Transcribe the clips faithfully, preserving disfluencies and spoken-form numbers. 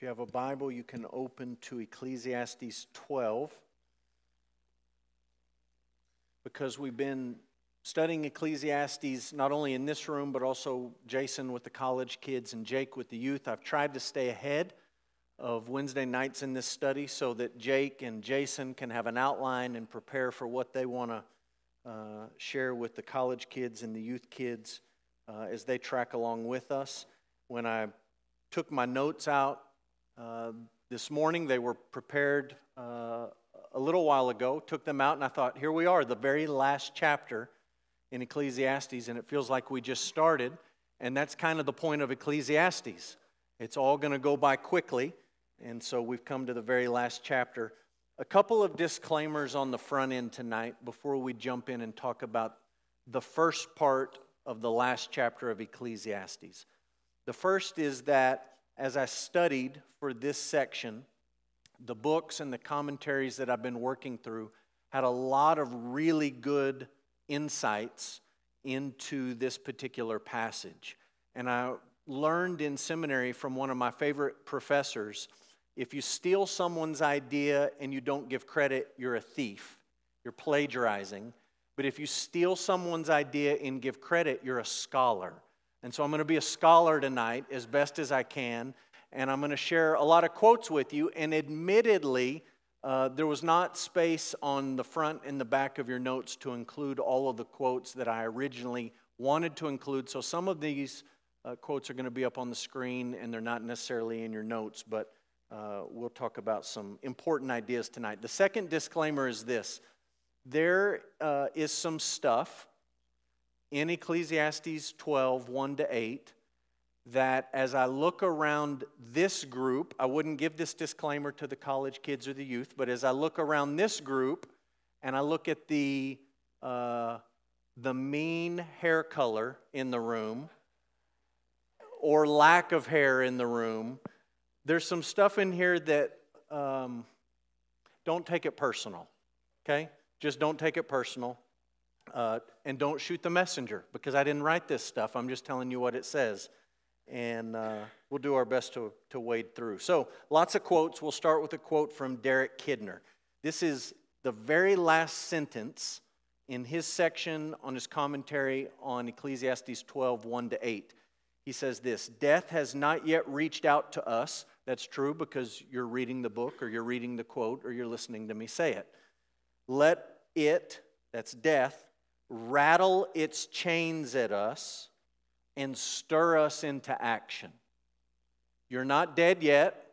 If you have a Bible, you can open to Ecclesiastes twelve. Because we've been studying Ecclesiastes not only in this room, but also Jason with the college kids and Jake with the youth. I've tried to stay ahead of Wednesday nights in this study so that Jake and Jason can have an outline and prepare for what they want to uh, share with the college kids and the youth kids uh, as they track along with us. When I took my notes out uh, this morning, they were prepared uh, a little while ago, took them out, and I thought, here we are, the very last chapter in Ecclesiastes, and it feels like we just started, and that's kind of the point of Ecclesiastes. It's all going to go by quickly, and so we've come to the very last chapter. A couple of disclaimers on the front end tonight before we jump in and talk about the first part of the last chapter of Ecclesiastes. The first is that as I studied for this section, the books and the commentaries that I've been working through had a lot of really good insights into this particular passage. And I learned in seminary from one of my favorite professors, if you steal someone's idea and you don't give credit, you're a thief. You're plagiarizing. But if you steal someone's idea and give credit, you're a scholar. And so I'm going to be a scholar tonight as best as I can. And I'm going to share a lot of quotes with you. And admittedly, uh, there was not space on the front and the back of your notes to include all of the quotes that I originally wanted to include. So some of these uh, quotes are going to be up on the screen, and they're not necessarily in your notes. But uh, we'll talk about some important ideas tonight. The second disclaimer is this. There uh, is some stuff in Ecclesiastes twelve, one to eight, that as I look around this group, I wouldn't give this disclaimer to the college kids or the youth, but as I look around this group and I look at the uh, the mean hair color in the room or lack of hair in the room, there's some stuff in here that um, don't take it personal, okay? Just don't take it personal. Uh, and don't shoot the messenger, because I didn't write this stuff. I'm just telling you what it says. And uh, we'll do our best to, to wade through. So, lots of quotes. We'll start with a quote from Derek Kidner. This is the very last sentence in his section on his commentary on Ecclesiastes twelve, one to eight. He says this, "Death has not yet reached out to us." That's true, because you're reading the book, or you're reading the quote, or you're listening to me say it. "Let it," that's death, "rattle its chains at us and stir us into action." You're not dead yet,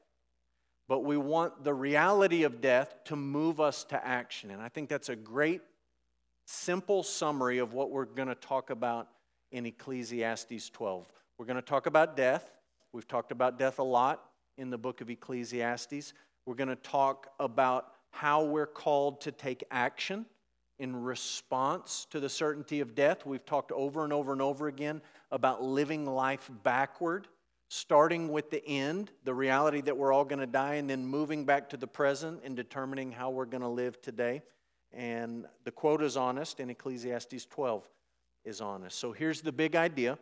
but we want the reality of death to move us to action. And I think that's a great, simple summary of what we're going to talk about in Ecclesiastes twelve. We're going to talk about death. We've talked about death a lot in the book of Ecclesiastes. We're going to talk about how we're called to take action in response to the certainty of death. We've talked over and over and over again about living life backward, starting with the end, the reality that we're all going to die, and then moving back to the present and determining how we're going to live today. And the quote is honest, and Ecclesiastes twelve is honest. So here's the big idea.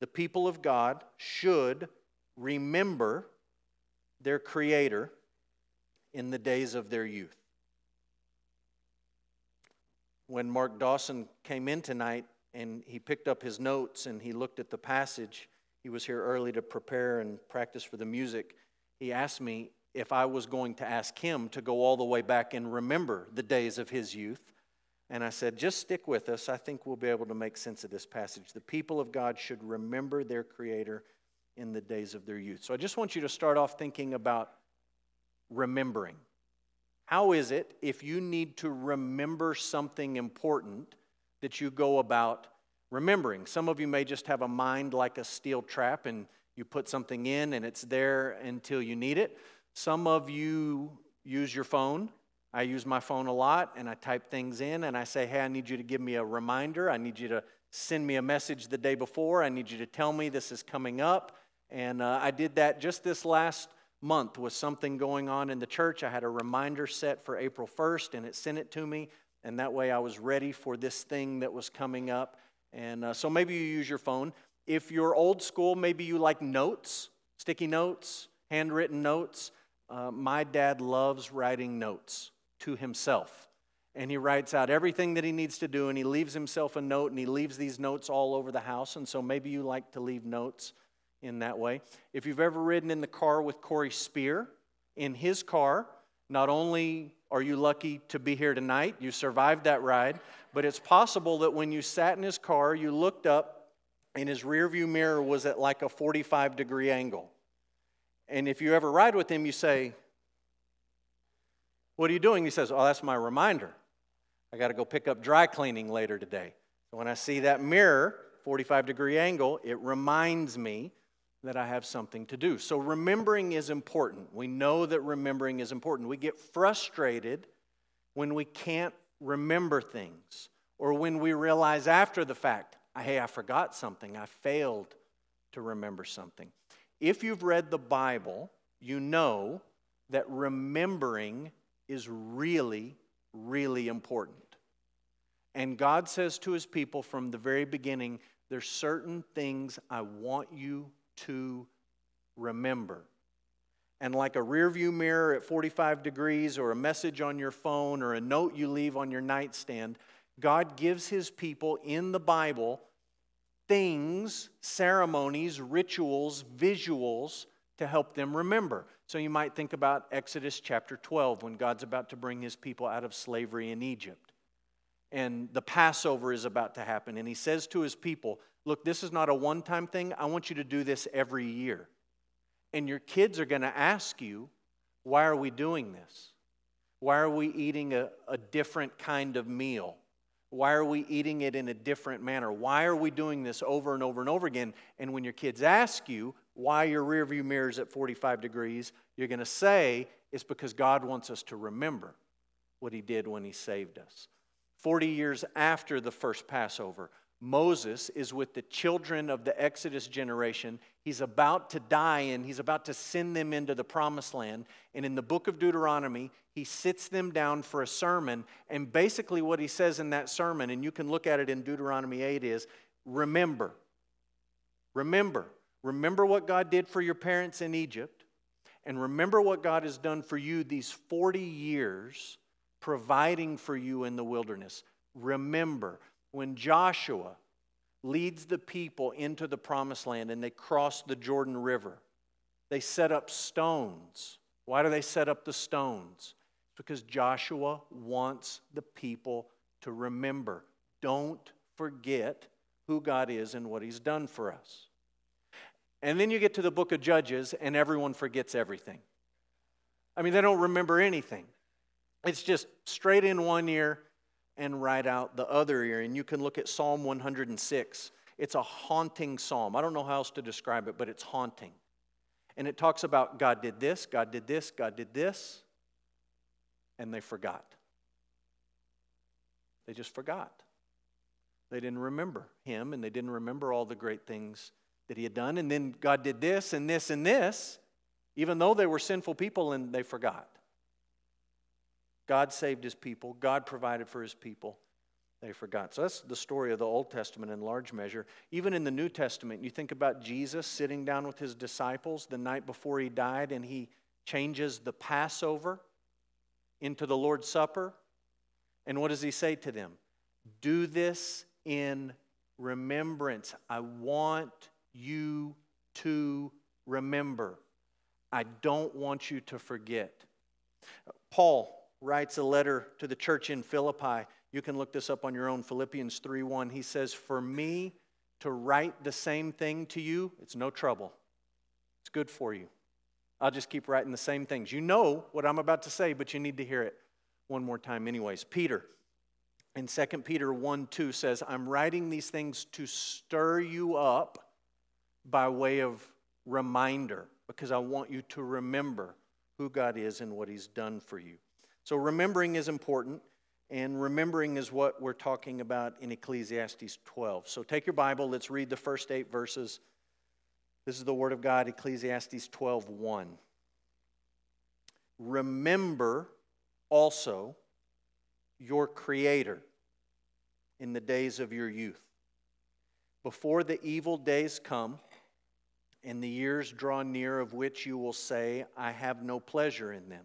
The people of God should remember their Creator in the days of their youth. When Mark Dawson came in tonight and he picked up his notes and he looked at the passage, he was here early to prepare and practice for the music, he asked me if I was going to ask him to go all the way back and remember the days of his youth. And I said, just stick with us. I think we'll be able to make sense of this passage. The people of God should remember their Creator in the days of their youth. So I just want you to start off thinking about remembering. How is it, if you need to remember something important, that you go about remembering? Some of you may just have a mind like a steel trap, and you put something in and it's there until you need it. Some of you use your phone. I use my phone a lot, and I type things in and I say, hey, I need you to give me a reminder. I need you to send me a message the day before. I need you to tell me this is coming up. And uh, I did that just this last month with something going on in the church. I had a reminder set for April first, and it sent it to me, and that way I was ready for this thing that was coming up. And uh, so maybe you use your phone. If you're old school, maybe you like notes, sticky notes, handwritten notes. Uh, my dad loves writing notes to himself. And he writes out everything that he needs to do, and he leaves himself a note, and he leaves these notes all over the house. And so maybe you like to leave notes in that way. If you've ever ridden in the car with Corey Spear, in his car, not only are you lucky to be here tonight, you survived that ride, but it's possible that when you sat in his car, you looked up, and his rearview mirror was at like a forty-five degree angle. And if you ever ride with him, you say, "What are you doing?" He says, "Oh, that's my reminder. I got to go pick up dry cleaning later today. So when I see that mirror, forty-five degree angle, it reminds me that I have something to do." So remembering is important. We know that remembering is important. We get frustrated when we can't remember things, or when we realize after the fact, hey, I forgot something. I failed to remember something. If you've read the Bible, you know that remembering is really, really important. And God says to his people from the very beginning, there's certain things I want you to remember. And like a rearview mirror at forty-five degrees, or a message on your phone, or a note you leave on your nightstand, God gives his people in the Bible things, ceremonies, rituals, visuals to help them remember. So you might think about Exodus chapter twelve, when God's about to bring his people out of slavery in Egypt. And the Passover is about to happen. And he says to his people, look, this is not a one-time thing. I want you to do this every year. And your kids are going to ask you, why are we doing this? Why are we eating a, a different kind of meal? Why are we eating it in a different manner? Why are we doing this over and over and over again? And when your kids ask you why your rearview mirror is at forty-five degrees, you're going to say, it's because God wants us to remember what he did when he saved us. Forty years after the first Passover, Moses is with the children of the Exodus generation. He's about to die, and he's about to send them into the Promised Land. And in the book of Deuteronomy, he sits them down for a sermon. And basically what he says in that sermon, and you can look at it in Deuteronomy eight, is remember. Remember. Remember what God did for your parents in Egypt. And remember what God has done for you these forty years, providing for you in the wilderness. Remember. When Joshua leads the people into the Promised Land and they cross the Jordan River, they set up stones. Why do they set up the stones? Because Joshua wants the people to remember. Don't forget who God is and what he's done for us. And then you get to the book of Judges and everyone forgets everything. I mean, they don't remember anything. It's just straight in one ear and right out the other ear. And you can look at Psalm one hundred six. It's a haunting psalm. I don't know how else to describe it, but it's haunting. And it talks about God did this, God did this, God did this, and they forgot. They just forgot. They didn't remember him, and they didn't remember all the great things that he had done. And then God did this and this and this, even though they were sinful people, and they forgot. God saved his people. God provided for his people. They forgot. So that's the story of the Old Testament in large measure. Even in the New Testament, you think about Jesus sitting down with his disciples the night before he died, and he changes the Passover into the Lord's Supper. And what does he say to them? Do this in remembrance. I want you to remember. I don't want you to forget. Paul writes a letter to the church in Philippi. You can look this up on your own, Philippians three one. He says, for me to write the same thing to you, it's no trouble. It's good for you. I'll just keep writing the same things. You know what I'm about to say, but you need to hear it one more time anyways. Peter, in Second Peter one two says, I'm writing these things to stir you up by way of reminder, because I want you to remember who God is and what he's done for you. So remembering is important, and remembering is what we're talking about in Ecclesiastes twelve. So take your Bible, let's read the first eight verses. This is the Word of God, Ecclesiastes twelve one. Remember also your Creator in the days of your youth, before the evil days come and the years draw near of which you will say, I have no pleasure in them.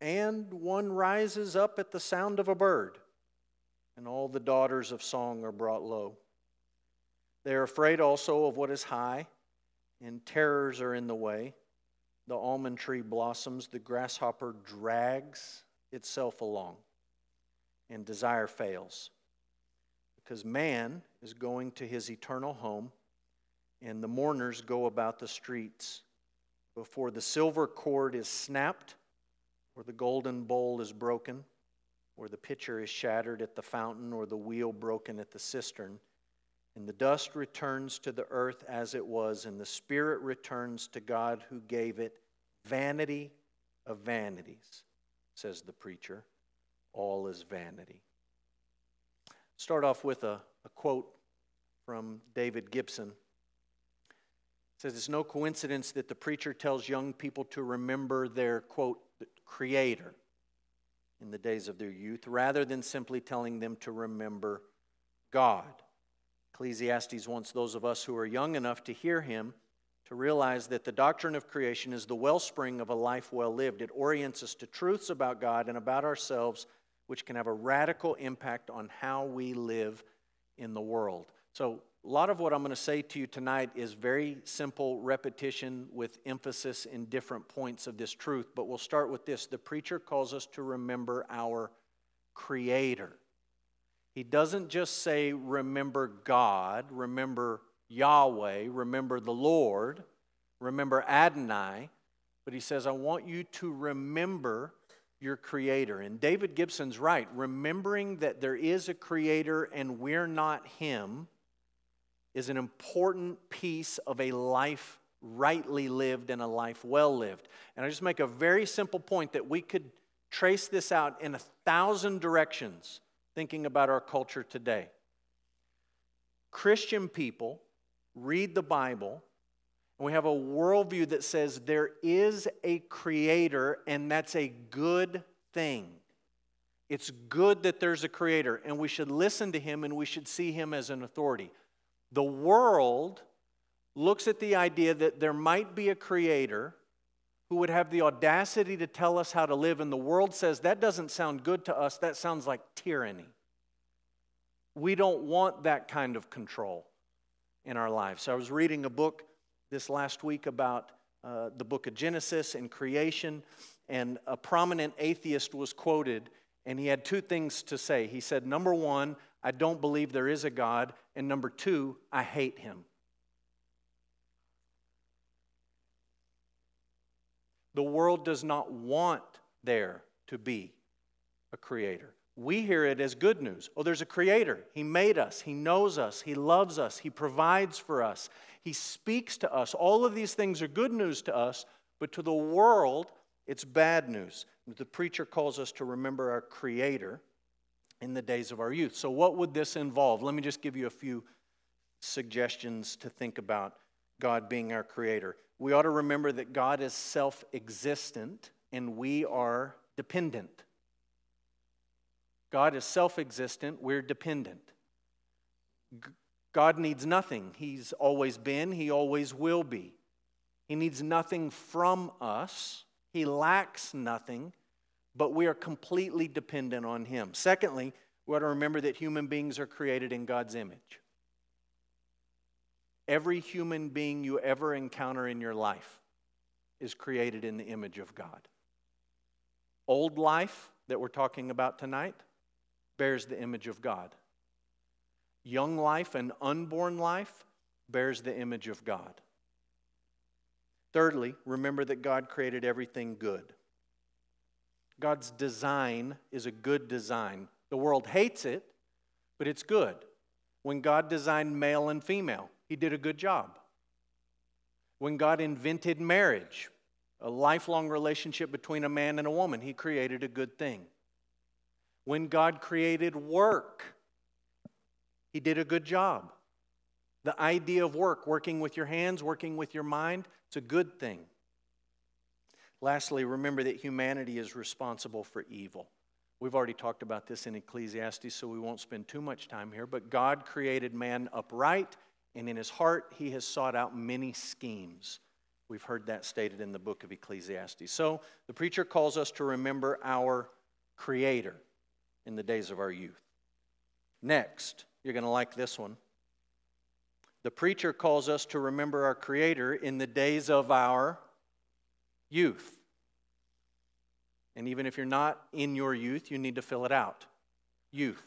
and one rises up at the sound of a bird, and all the daughters of song are brought low. They are afraid also of what is high, and terrors are in the way. The almond tree blossoms, the grasshopper drags itself along, and desire fails, because man is going to his eternal home, and the mourners go about the streets. Before the silver cord is snapped, or the golden bowl is broken, or the pitcher is shattered at the fountain, or the wheel broken at the cistern, and the dust returns to the earth as it was, and the spirit returns to God who gave it. Vanity of vanities, says the preacher. All is vanity. Start off with a, a quote from David Gibson. It says, it's no coincidence that the preacher tells young people to remember their, quote, Creator in the days of their youth, rather than simply telling them to remember God. Ecclesiastes wants those of us who are young enough to hear him to realize that the doctrine of creation is the wellspring of a life well lived. It orients us to truths about God and about ourselves, which can have a radical impact on how we live in the world. So a lot of what I'm going to say to you tonight is very simple repetition with emphasis in different points of this truth, but we'll start with this. The preacher calls us to remember our Creator. He doesn't just say, remember God, remember Yahweh, remember the Lord, remember Adonai, but he says, I want you to remember your Creator. And David Gibson's right. Remembering that there is a Creator and we're not him is an important piece of a life rightly lived and a life well lived. And I just make a very simple point that we could trace this out in a thousand directions, thinking about our culture today. Christian people read the Bible, and we have a worldview that says there is a Creator, and that's a good thing. It's good that there's a Creator, and we should listen to him, and we should see him as an authority. The world looks at the idea that there might be a Creator who would have the audacity to tell us how to live, and the world says, that doesn't sound good to us, that sounds like tyranny. We don't want that kind of control in our lives. So I was reading a book this last week about uh, the book of Genesis and creation, and a prominent atheist was quoted, and he had two things to say. He said, number one, I don't believe there is a God, and number two, I hate him. The world does not want there to be a Creator. We hear it as good news. Oh, there's a Creator. He made us. He knows us. He loves us. He provides for us. He speaks to us. All of these things are good news to us, but to the world, it's bad news. The preacher calls us to remember our Creator in the days of our youth. So what would this involve? Let me just give you a few suggestions to think about God being our Creator. We ought to remember that God is self-existent and we are dependent. God is self-existent, we're dependent. God needs nothing. He's always been, he always will be. He needs nothing from us. He lacks nothing. But we are completely dependent on him. Secondly, we ought to remember that human beings are created in God's image. Every human being you ever encounter in your life is created in the image of God. Old life that we're talking about tonight bears the image of God. Young life and unborn life bears the image of God. Thirdly, remember that God created everything good. God's design is a good design. The world hates it, but it's good. When God designed male and female, he did a good job. when God invented marriage, a lifelong relationship between a man and a woman, he created a good thing. When God created work, he did a good job. The idea of work, working with your hands, working with your mind, it's a good thing. Lastly, remember that humanity is responsible for evil. We've already talked about this in Ecclesiastes, so we won't spend too much time here. But God created man upright, and in his heart he has sought out many schemes. We've heard that stated in the book of Ecclesiastes. So the preacher calls us to remember our Creator in the days of our youth. Next, you're going to like this one. The preacher calls us to remember our Creator in the days of our youth. And even if you're not in your youth, you need to fill it out. Youth.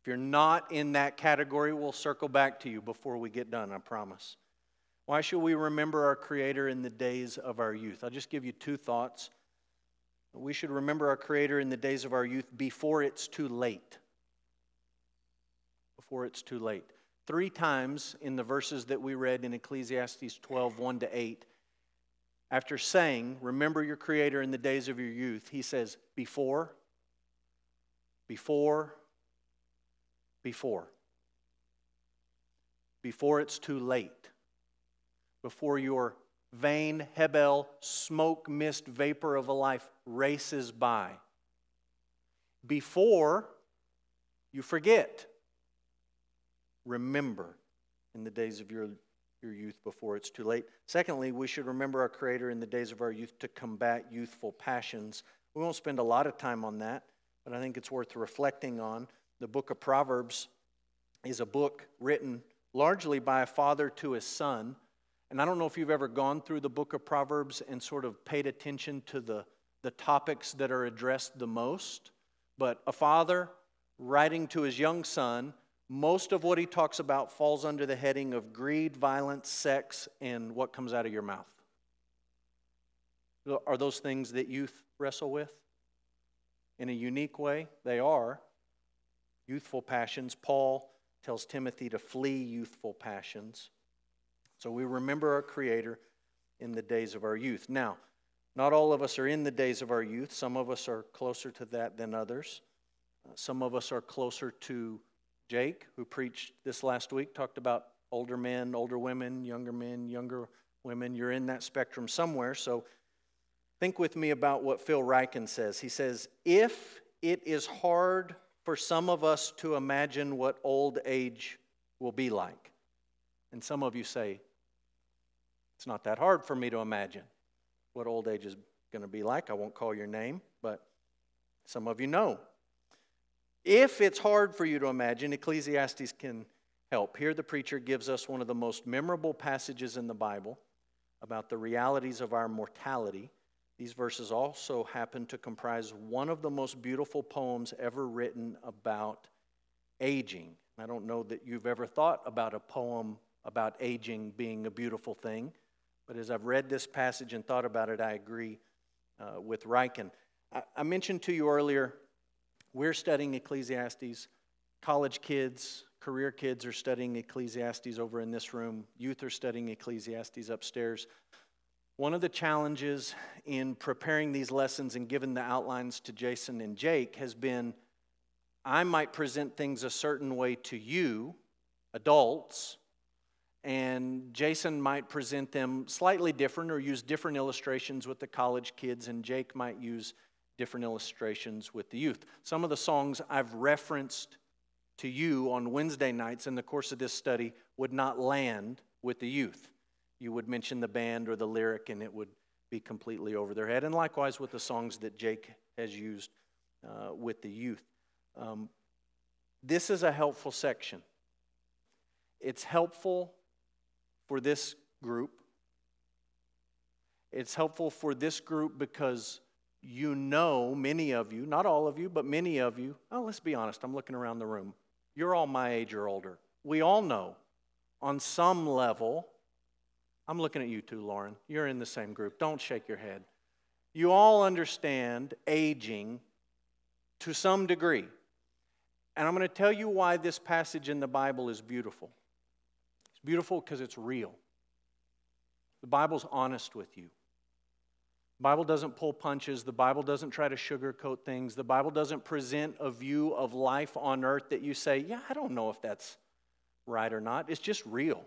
If you're not in that category, we'll circle back to you before we get done, I promise. Why should we remember our Creator in the days of our youth? I'll just give you two thoughts. We should remember our Creator in the days of our youth before it's too late. Before it's too late. Three times in the verses that we read in Ecclesiastes twelve, one to eight, after saying, remember your Creator in the days of your youth, he says, before, before, before. Before it's too late. Before your vain, Hebel, smoke, mist, vapor of a life races by. Before you forget, remember in the days of your, your youth before it's too late. Secondly, we should remember our Creator in the days of our youth to combat youthful passions. We won't spend a lot of time on that, but I think it's worth reflecting on. The book of Proverbs is a book written largely by a father to his son. And I don't know if you've ever gone through the book of Proverbs and sort of paid attention to the, the topics that are addressed the most. But a father writing to his young son, most of what he talks about falls under the heading of greed, violence, sex, and what comes out of your mouth. Are those things that youth wrestle with? In a unique way, they are. Youthful passions. Paul tells Timothy to flee youthful passions. So we remember our Creator in the days of our youth. Now, not all of us are in the days of our youth. Some of us are closer to that than others. Uh, some of us are closer to Jake, who preached this last week, talked about older men, older women, younger men, younger women. You're in that spectrum somewhere. So think with me about what Phil Ryken says. He says, if it is hard for some of us to imagine what old age will be like, and some of you say, it's not that hard for me to imagine what old age is going to be like. I won't call your name, but some of you know. If it's hard for you to imagine, Ecclesiastes can help. Here the preacher gives us one of the most memorable passages in the Bible about the realities of our mortality. These verses also happen to comprise one of the most beautiful poems ever written about aging. I don't know that you've ever thought about a poem about aging being a beautiful thing, but as I've read this passage and thought about it, I agree uh, with Ryken. I, I mentioned to you earlier, we're studying Ecclesiastes. College kids, career kids are studying Ecclesiastes over in this room. Youth are studying Ecclesiastes upstairs. One of the challenges in preparing these lessons and giving the outlines to Jason and Jake has been, I might present things a certain way to you, adults, and Jason might present them slightly different or use different illustrations with the college kids, and Jake might use different illustrations with the youth. Some of the songs I've referenced to you on Wednesday nights in the course of this study would not land with the youth. You would mention the band or the lyric, and it would be completely over their head, and likewise with the songs that Jake has used uh, with the youth. Um, this is a helpful section. It's helpful for this group. It's helpful for this group because you know, many of you, not all of you, but many of you, oh, let's be honest, I'm looking around the room. You're all my age or older. We all know on some level, I'm looking at you too, Lauren. You're in the same group. Don't shake your head. You all understand aging to some degree. And I'm going to tell you why this passage in the Bible is beautiful. It's beautiful because it's real. The Bible's honest with you. The Bible doesn't pull punches. The Bible doesn't try to sugarcoat things. The Bible doesn't present a view of life on earth that you say, yeah, I don't know if that's right or not. It's just real.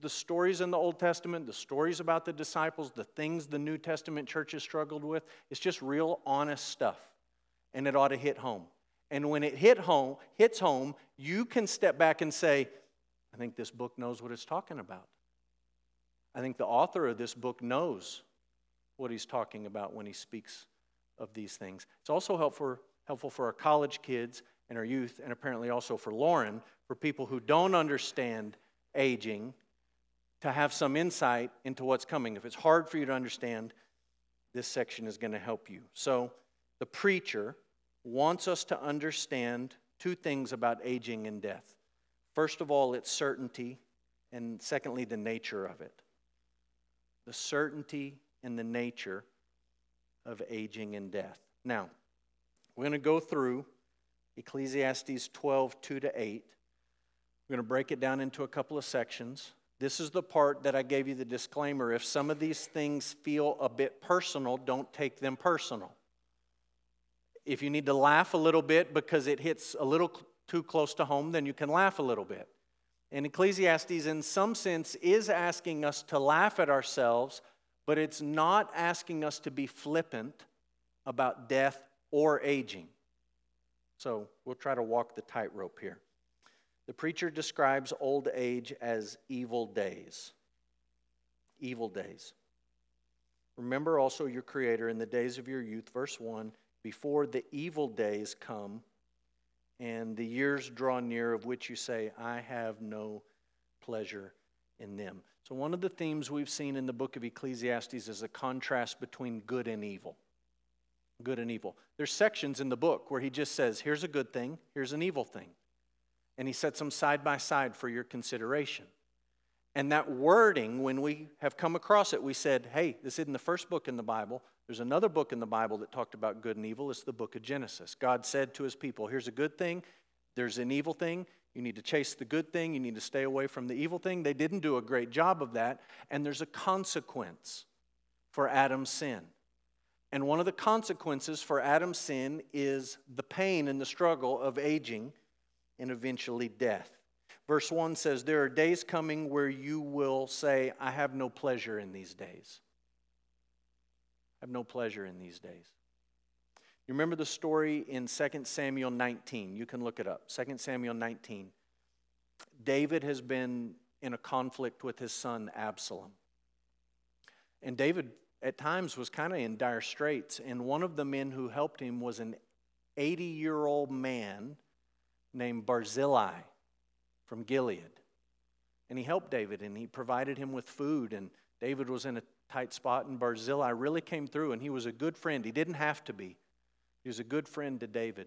The stories in the Old Testament, the stories about the disciples, the things the New Testament church has struggled with, it's just real, honest stuff. And it ought to hit home. And when it hit home, hits home, you can step back and say, I think this book knows what it's talking about. I think the author of this book knows what he's talking about when he speaks of these things. It's also helpful, helpful for our college kids and our youth, and apparently also for Lauren, for people who don't understand aging, to have some insight into what's coming. If it's hard for you to understand, this section is going to help you. So the preacher wants us to understand two things about aging and death. First of all, its certainty, and secondly, the nature of it. The certainty and the nature of aging and death. Now, we're going to go through Ecclesiastes twelve, two to eight. We're going to break it down into a couple of sections. This is the part that I gave you the disclaimer. If some of these things feel a bit personal, don't take them personal. If you need to laugh a little bit because it hits a little too close to home, then you can laugh a little bit. And Ecclesiastes, in some sense, is asking us to laugh at ourselves, but it's not asking us to be flippant about death or aging. So we'll try to walk the tightrope here. The preacher describes old age as evil days. Evil days. Remember also your Creator in the days of your youth, verse one, before the evil days come and the years draw near of which you say, I have no pleasure in them. So one of the themes we've seen in the book of Ecclesiastes is the contrast between good and evil. Good and evil. There's sections in the book where he just says, here's a good thing, here's an evil thing. And he sets them side by side for your consideration. And that wording, when we have come across it, we said, hey, this isn't the first book in the Bible. There's another book in the Bible that talked about good and evil. It's the book of Genesis. God said to his people, here's a good thing, there's an evil thing. You need to chase the good thing. You need to stay away from the evil thing. They didn't do a great job of that. And there's a consequence for Adam's sin. And one of the consequences for Adam's sin is the pain and the struggle of aging and eventually death. Verse one says, there are days coming where you will say, I have no pleasure in these days. I have no pleasure in these days. You remember the story in Second Samuel nineteen. You can look it up. Second Samuel nineteen. David has been in a conflict with his son Absalom. And David at times was kind of in dire straits. And one of the men who helped him was an eighty-year-old man named Barzillai from Gilead. And he helped David and he provided him with food. And David was in a tight spot and Barzillai really came through and he was a good friend. He didn't have to be. He was a good friend to David.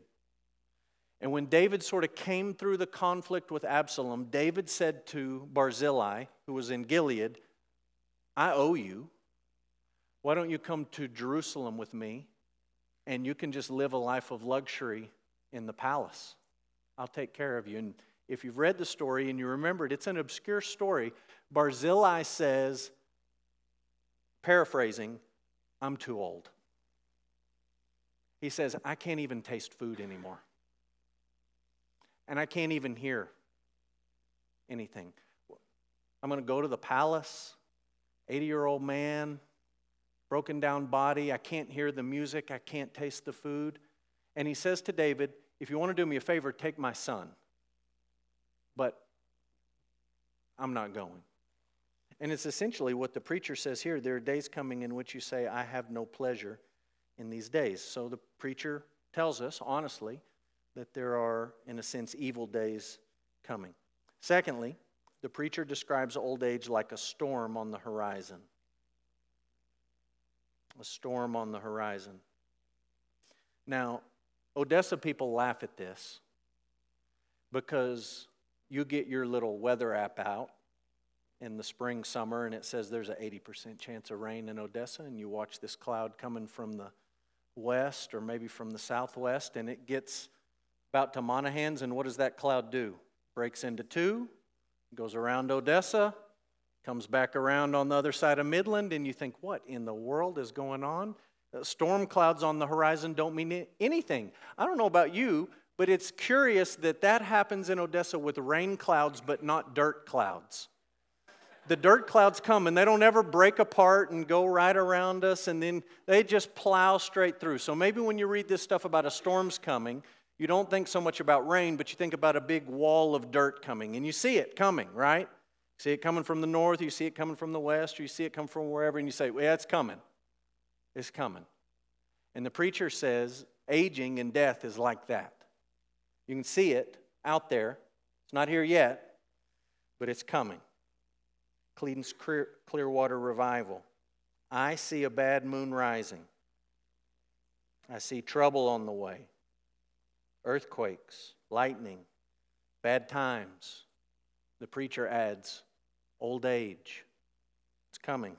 And when David sort of came through the conflict with Absalom, David said to Barzillai, who was in Gilead, I owe you. Why don't you come to Jerusalem with me and you can just live a life of luxury in the palace? I'll take care of you. And if you've read the story and you remember it, it's an obscure story. Barzillai says, paraphrasing, I'm too old. He says, I can't even taste food anymore. And I can't even hear anything. I'm going to go to the palace, eighty-year-old man, broken down body. I can't hear the music. I can't taste the food. And he says to David, if you want to do me a favor, take my son. But I'm not going. And it's essentially what the preacher says here. There are days coming in which you say, I have no pleasure in these days. So the preacher tells us, honestly, that there are, in a sense, evil days coming. Secondly, the preacher describes old age like a storm on the horizon. A storm on the horizon. Now, Odessa people laugh at this because you get your little weather app out in the spring, summer, and it says there's an eighty percent chance of rain in Odessa, and you watch this cloud coming from the west or maybe from the southwest, and it gets about to Monahans, and what does that cloud do? Breaks into two, goes around Odessa, comes back around on the other side of Midland, and you think, what in the world is going on? Storm clouds on the horizon don't mean anything. I don't know about you, but it's curious that that happens in Odessa with rain clouds, but not dirt clouds. The dirt clouds come, and they don't ever break apart and go right around us, and then they just plow straight through. So maybe when you read this stuff about a storm's coming, you don't think so much about rain, but you think about a big wall of dirt coming, and you see it coming, right? You see it coming from the north, you see it coming from the west, or you see it come from wherever, and you say, well, yeah, it's coming. It's coming. And the preacher says aging and death is like that. You can see it out there. It's not here yet, but it's coming. Creedence Clearwater Revival. I see a bad moon rising. I see trouble on the way. Earthquakes, lightning, bad times. The preacher adds, old age. It's coming.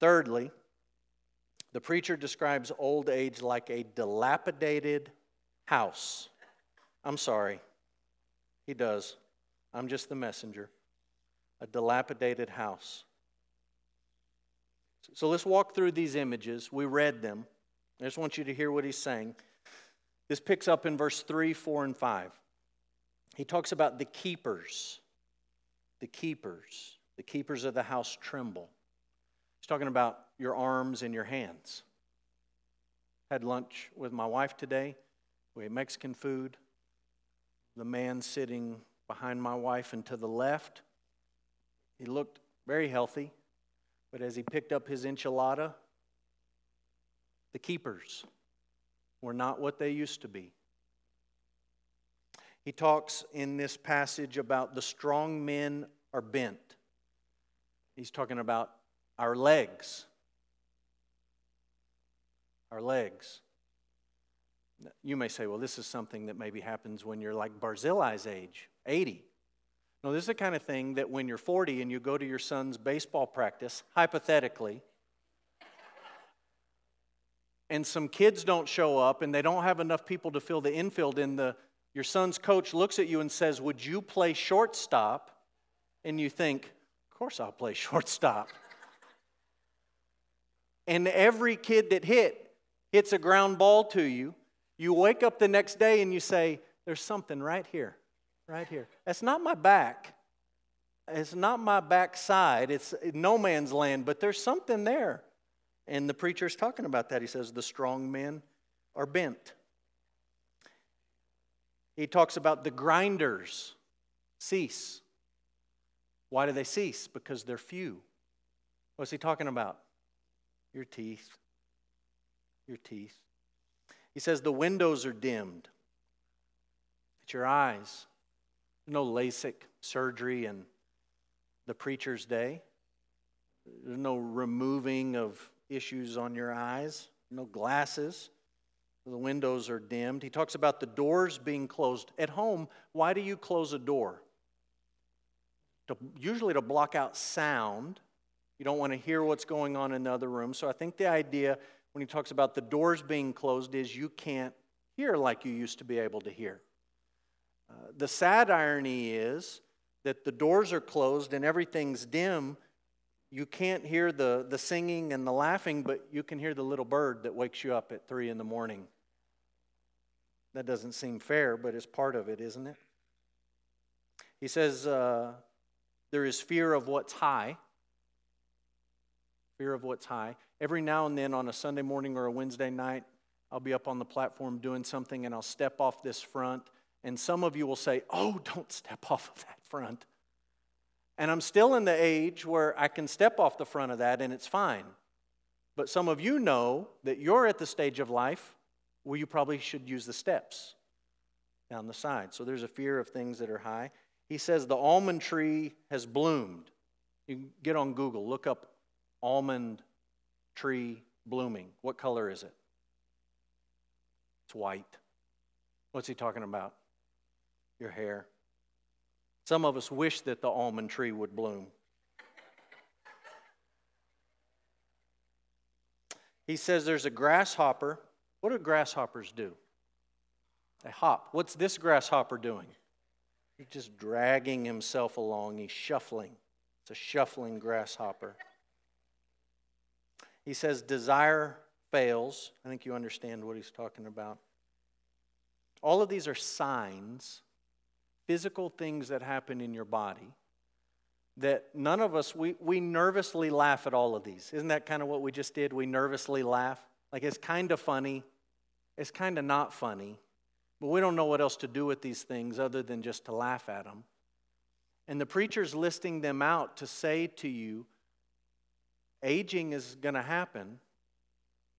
Thirdly, the preacher describes old age like a dilapidated house. I'm sorry. He does. I'm just the messenger. A dilapidated house. So let's walk through these images. We read them. I just want you to hear what he's saying. This picks up in verse three, four, and five. He talks about the keepers. The keepers. The keepers of the house tremble. He's talking about your arms and your hands. Had lunch with my wife today. We had Mexican food. The man sitting behind my wife and to the left, he looked very healthy, but as he picked up his enchilada, the keepers were not what they used to be. He talks in this passage about the strong men are bent. He's talking about Our legs. Our legs. You may say, well, this is something that maybe happens when you're like Barzillai's age, eighty. No, this is the kind of thing that when you're forty and you go to your son's baseball practice, hypothetically, and some kids don't show up and they don't have enough people to fill the infield, and the, your son's coach looks at you and says, would you play shortstop? And you think, of course I'll play shortstop. And every kid that hit, hits a ground ball to you, you wake up the next day and you say, there's something right here, right here. That's not my back. It's not my backside. It's no man's land, but there's something there. And the preacher's talking about that. He says, the strong men are bent. He talks about the grinders cease. Why do they cease? Because they're few. What's he talking about? Your teeth, your teeth. He says the windows are dimmed. It's your eyes. No LASIK surgery in the preacher's day. There's no removing of issues on your eyes. No glasses. The windows are dimmed. He talks about the doors being closed. At home, why do you close a door? To, usually to block out sound. You don't want to hear what's going on in the other room. So I think the idea when he talks about the doors being closed is you can't hear like you used to be able to hear. Uh, the sad irony is that the doors are closed and everything's dim. You can't hear the, the singing and the laughing, but you can hear the little bird that wakes you up at three in the morning. That doesn't seem fair, but it's part of it, isn't it? He says uh, there is fear of what's high. Fear of what's high. Every now and then on a Sunday morning or a Wednesday night, I'll be up on the platform doing something and I'll step off this front. And some of you will say, oh, don't step off of that front. And I'm still in the age where I can step off the front of that and it's fine. But some of you know that you're at the stage of life where you probably should use the steps down the side. So there's a fear of things that are high. He says the almond tree has bloomed. You can get on Google, look up almond tree blooming. What color is it? It's white. What's he talking about? Your hair. Some of us wish that the almond tree would bloom. He says there's a grasshopper. What do grasshoppers do? They hop. What's this grasshopper doing? He's just dragging himself along. He's shuffling. It's a shuffling grasshopper. He says, desire fails. I think you understand what he's talking about. All of these are signs, physical things that happen in your body, that none of us, we, we nervously laugh at all of these. Isn't that kind of what we just did? We nervously laugh. Like, it's kind of funny. It's kind of not funny. But we don't know what else to do with these things other than just to laugh at them. And the preacher's listing them out to say to you, aging is going to happen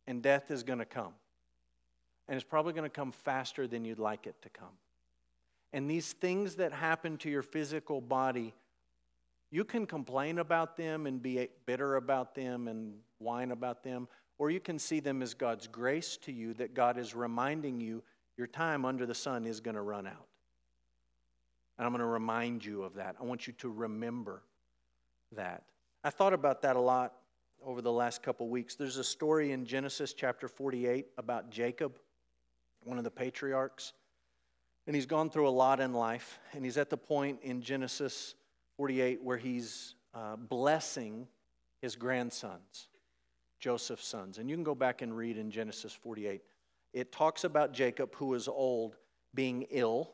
and death is going to come. And it's probably going to come faster than you'd like it to come. And these things that happen to your physical body, you can complain about them and be bitter about them and whine about them, or you can see them as God's grace to you, that God is reminding you your time under the sun is going to run out. And I'm going to remind you of that. I want you to remember that. I thought about that a lot over the last couple weeks. There's a story in Genesis chapter forty-eight about Jacob, one of the patriarchs. And he's gone through a lot in life, and he's at the point in Genesis forty-eight where he's uh, blessing his grandsons, Joseph's sons. And you can go back and read in Genesis forty-eight. It talks about Jacob, who is old, being ill.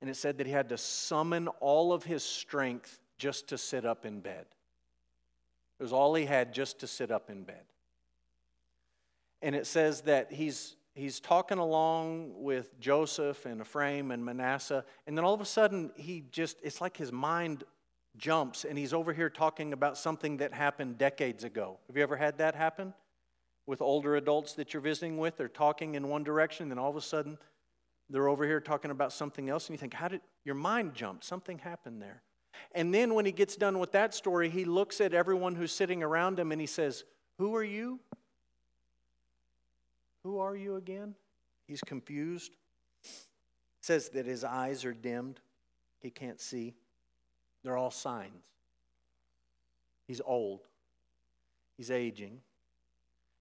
And it said that he had to summon all of his strength just to sit up in bed. It was all he had just to sit up in bed. And it says that he's he's talking along with Joseph and Ephraim and Manasseh, and then all of a sudden he just, it's like his mind jumps, and he's over here talking about something that happened decades ago. Have you ever had that happen? With older adults that you're visiting with, they're talking in one direction, and then all of a sudden they're over here talking about something else, and you think, how did your mind jump? Something happened there. And then when he gets done with that story, he looks at everyone who's sitting around him and he says, who are you? Who are you again? He's confused. It says that his eyes are dimmed. He can't see. They're all signs. He's old. He's aging.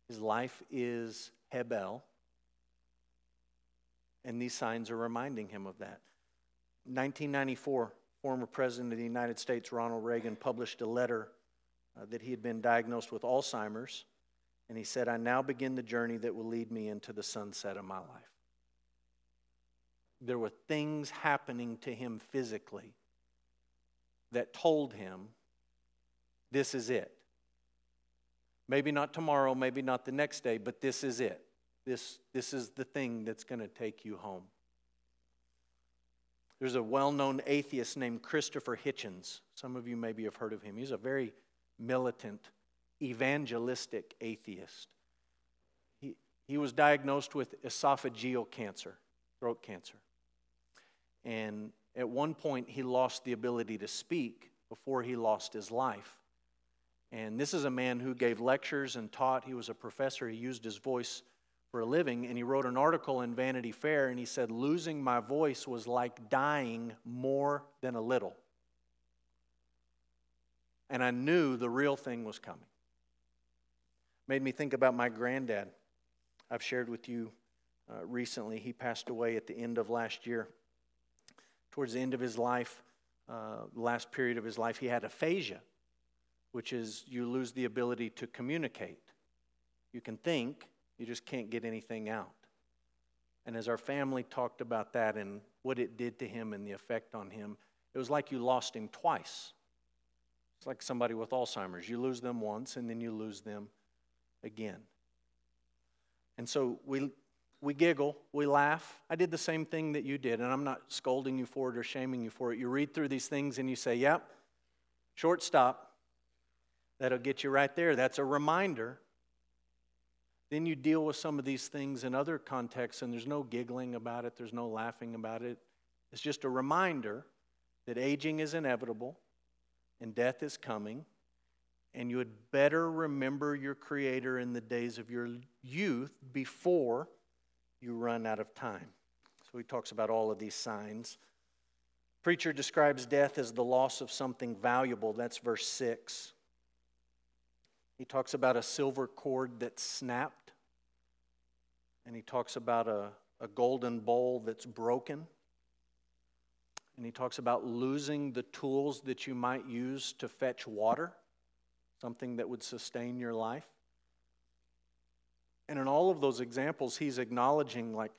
His life is Hebel. And these signs are reminding him of that. nineteen ninety-four, former President of the United States, Ronald Reagan, published a letter uh, that he had been diagnosed with Alzheimer's. And he said, I now begin the journey that will lead me into the sunset of my life. There were things happening to him physically that told him, this is it. Maybe not tomorrow, maybe not the next day, but this is it. This, this is the thing that's going to take you home. There's a well-known atheist named Christopher Hitchens. Some of you maybe have heard of him. He's a very militant, evangelistic atheist. He, he was diagnosed with esophageal cancer, throat cancer. And at one point, he lost the ability to speak before he lost his life. And this is a man who gave lectures and taught. He was a professor. He used his voice for a living, and he wrote an article in Vanity Fair, and he said, losing my voice was like dying more than a little. And I knew the real thing was coming. Made me think about my granddad. I've shared with you uh, recently. He passed away at the end of last year. Towards the end of his life, uh, last period of his life, he had aphasia, which is you lose the ability to communicate. You can think, you just can't get anything out. And as our family talked about that and what it did to him and the effect on him, it was like you lost him twice. It's like somebody with Alzheimer's. You lose them once, and then you lose them again. And so we we giggle, we laugh. I did the same thing that you did, and I'm not scolding you for it or shaming you for it. You read through these things, and you say, yep, short stop. That'll get you right there. That's a reminder. Then you deal with some of these things in other contexts, and there's no giggling about it. There's no laughing about it. It's just a reminder that aging is inevitable and death is coming, and you had better remember your Creator in the days of your youth before you run out of time. So he talks about all of these signs. Preacher describes death as the loss of something valuable. That's verse six. He talks about a silver cord that snapped, and he talks about a, a golden bowl that's broken. and he talks about losing the tools that you might use to fetch water, something that would sustain your life. And in all of those examples, he's acknowledging, like,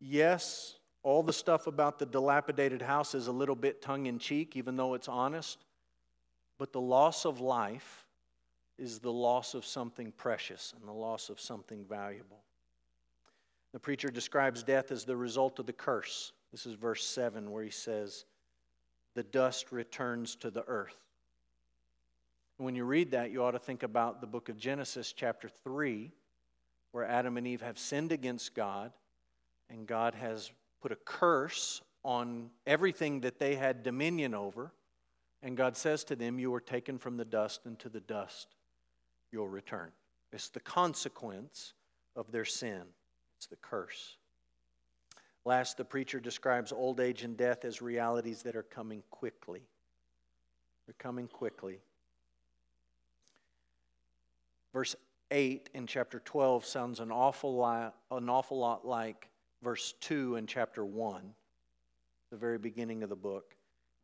yes, all the stuff about the dilapidated house is a little bit tongue-in-cheek, even though it's honest, but the loss of life is the loss of something precious and the loss of something valuable. The preacher describes death as the result of the curse. This is verse seven, where he says, "The dust returns to the earth." When you read that, you ought to think about the book of Genesis, chapter three, where Adam and Eve have sinned against God, and God has put a curse on everything that they had dominion over, and God says to them, "You were taken from the dust, and to the dust you'll return." It's the consequence of their sin. It's the curse. Last, the preacher describes old age and death as realities that are coming quickly. They're coming quickly. Verse eight in chapter twelve sounds an awful lot, an awful lot like verse two in chapter one, the very beginning of the book.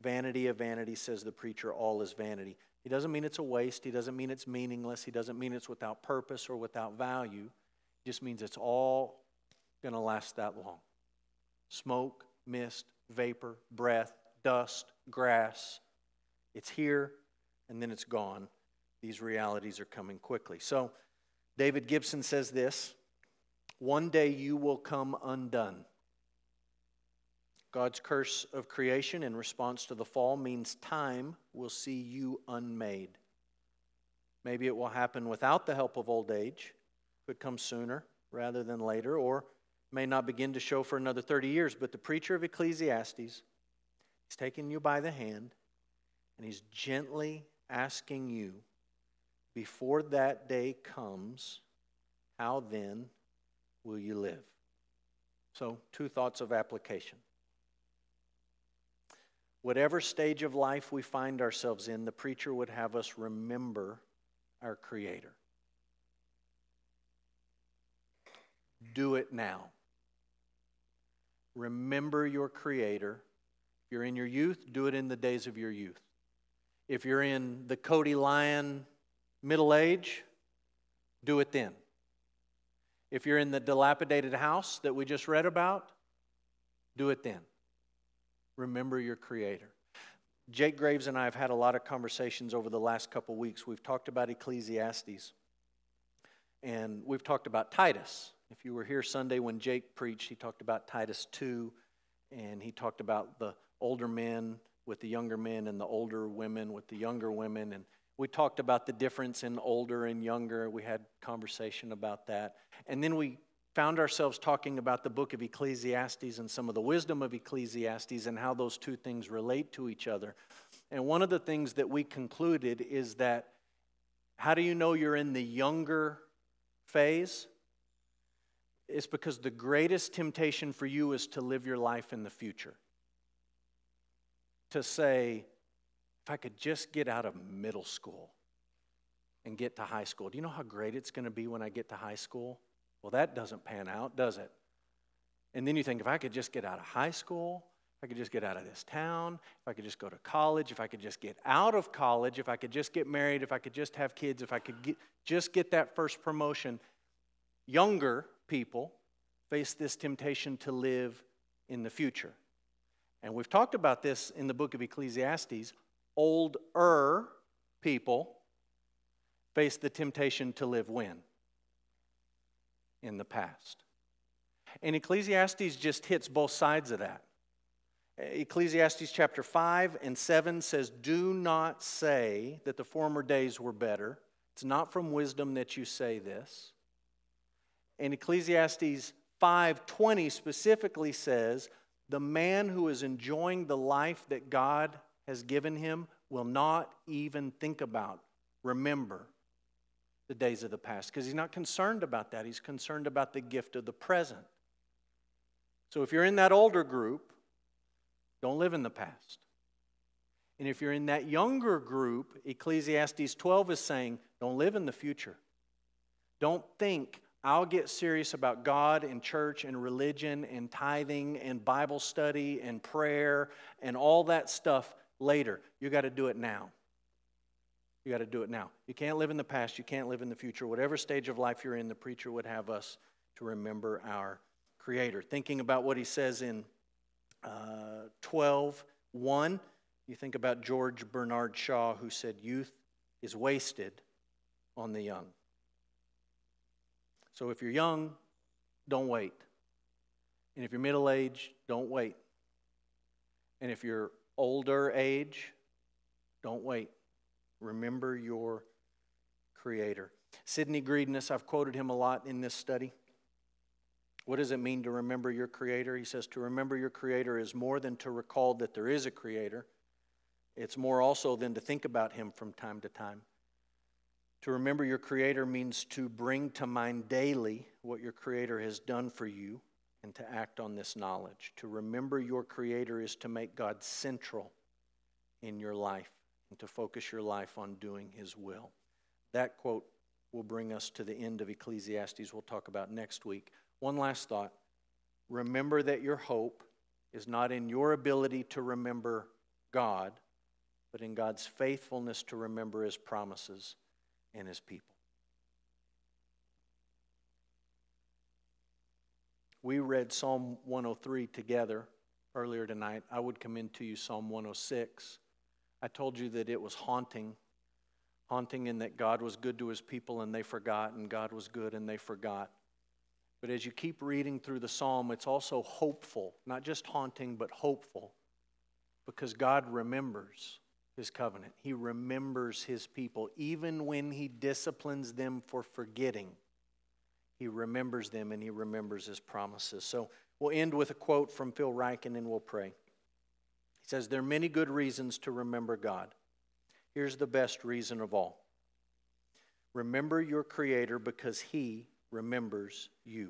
Vanity of vanity, says the preacher, all is vanity. He doesn't mean it's a waste. He doesn't mean it's meaningless. He doesn't mean it's without purpose or without value. It just means it's all going to last that long. Smoke, mist, vapor, breath, dust, grass. It's here and then it's gone. These realities are coming quickly. So David Gibson says this: "One day you will come undone." God's curse of creation in response to the fall means time will see you unmade. Maybe it will happen without the help of old age. Could come sooner rather than later, or may not begin to show for another thirty years. But the preacher of Ecclesiastes, he's taking you by the hand, and he's gently asking you, before that day comes, how then will you live? So, two thoughts of application. Whatever stage of life we find ourselves in, the preacher would have us remember our Creator. Do it now. Remember your Creator. If you're in your youth, do it in the days of your youth. If you're in the Cody Lion middle age, do it then. If you're in the dilapidated house that we just read about, do it then. Remember your Creator. Jake Graves and I have had a lot of conversations over the last couple weeks. We've talked about Ecclesiastes, and we've talked about Titus. If you were here Sunday when Jake preached, he talked about Titus two, and he talked about the older men with the younger men and the older women with the younger women. And we talked about the difference in older and younger. We had conversation about that. And then we found ourselves talking about the book of Ecclesiastes and some of the wisdom of Ecclesiastes and how those two things relate to each other. And one of the things that we concluded is that, how do you know you're in the younger phase? It's because the greatest temptation for you is to live your life in the future. To say, if I could just get out of middle school and get to high school, do you know how great it's going to be when I get to high school? Well, that doesn't pan out, does it? And then you think, if I could just get out of high school, if I could just get out of this town, if I could just go to college, if I could just get out of college, if I could just get married, if I could just have kids, if I could get, just get that first promotion. Younger people face this temptation to live in the future. And we've talked about this in the book of Ecclesiastes. Older people face the temptation to live when? In the past. And Ecclesiastes just hits both sides of that. Ecclesiastes chapter five and seven says, "Do not say that the former days were better. It's not from wisdom that you say this." And Ecclesiastes five twenty specifically says, "The man who is enjoying the life that God has given him will not even think about, remember the days of the past." Because he's not concerned about that. He's concerned about the gift of the present. So if you're in that older group, don't live in the past. And if you're in that younger group, Ecclesiastes twelve is saying, don't live in the future. Don't think I'll get serious about God and church and religion and tithing and Bible study and prayer and all that stuff later. You got to do it now. You got to do it now. You can't live in the past. You can't live in the future. Whatever stage of life you're in, the preacher would have us to remember our Creator. Thinking about what he says in uh, twelve one, you think about George Bernard Shaw, who said, "Youth is wasted on the young." So if you're young, don't wait. And if you're middle-aged, don't wait. And if you're older age, don't wait. Remember your Creator. Sidney Greedness, I've quoted him a lot in this study. What does it mean to remember your Creator? He says, to remember your Creator is more than to recall that there is a Creator. It's more also than to think about Him from time to time. To remember your Creator means to bring to mind daily what your Creator has done for you and to act on this knowledge. To remember your Creator is to make God central in your life and to focus your life on doing His will. That quote will bring us to the end of Ecclesiastes. We'll talk about next week. One last thought. Remember that your hope is not in your ability to remember God, but in God's faithfulness to remember His promises and His people. We read Psalm one oh three together earlier tonight. I would commend to you Psalm one oh six. I told you that it was haunting, haunting in that God was good to His people and they forgot, and God was good and they forgot. But as you keep reading through the psalm, it's also hopeful, not just haunting, but hopeful, because God remembers His covenant. He remembers His people. Even when He disciplines them for forgetting, He remembers them and He remembers His promises. So we'll end with a quote from Phil Ryken and we'll pray. He says, there are many good reasons to remember God. Here's the best reason of all. Remember your Creator because He remembers you.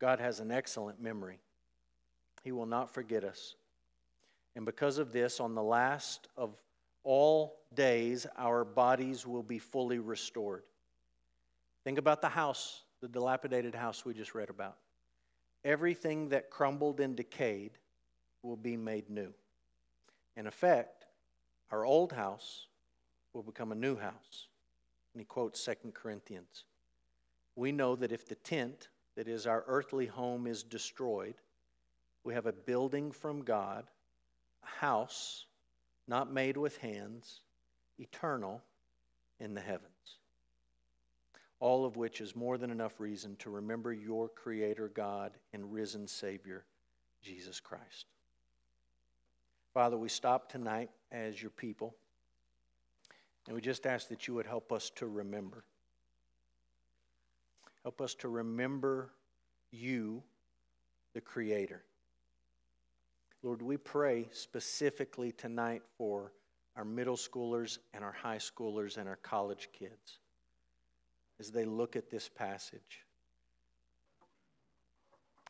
God has an excellent memory. He will not forget us. And because of this, on the last of all days, our bodies will be fully restored. Think about the house, the dilapidated house we just read about. Everything that crumbled and decayed will be made new. In effect, our old house will become a new house. And he quotes Second Corinthians. We know that if the tent, that is our earthly home, is destroyed, we have a building from God, a house not made with hands, eternal in the heavens. All of which is more than enough reason to remember your Creator God and risen Savior, Jesus Christ. Father, we stop tonight as your people, and we just ask that you would help us to remember. Help us to remember you, the Creator. Lord, we pray specifically tonight for our middle schoolers and our high schoolers and our college kids as they look at this passage,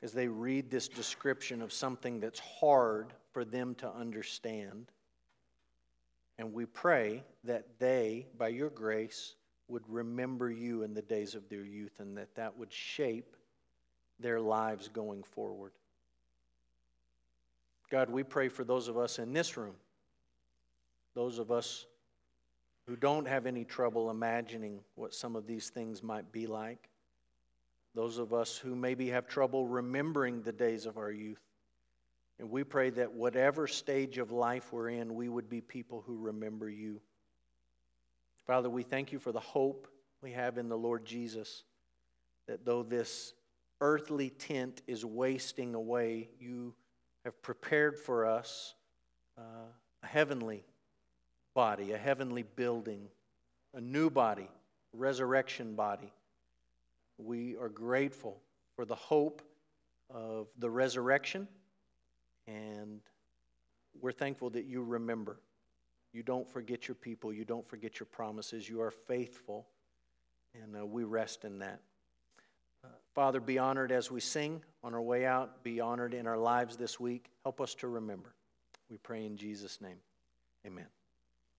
as they read this description of something that's hard for them to understand. And we pray that they, by your grace, would remember you in the days of their youth and that that would shape their lives going forward. God, we pray for those of us in this room, those of us who don't have any trouble imagining what some of these things might be like, those of us who maybe have trouble remembering the days of our youth. And we pray that whatever stage of life we're in, we would be people who remember you. Father, we thank you for the hope we have in the Lord Jesus, that though this earthly tent is wasting away, you have prepared for us uh, a heavenly body, a heavenly building, a new body, a resurrection body. We are grateful for the hope of the resurrection, and we're thankful that you remember. You don't forget your people. You don't forget your promises. You are faithful, and uh, we rest in that. Father, be honored as we sing on our way out. Be honored in our lives this week. Help us to remember. We pray in Jesus' name. Amen.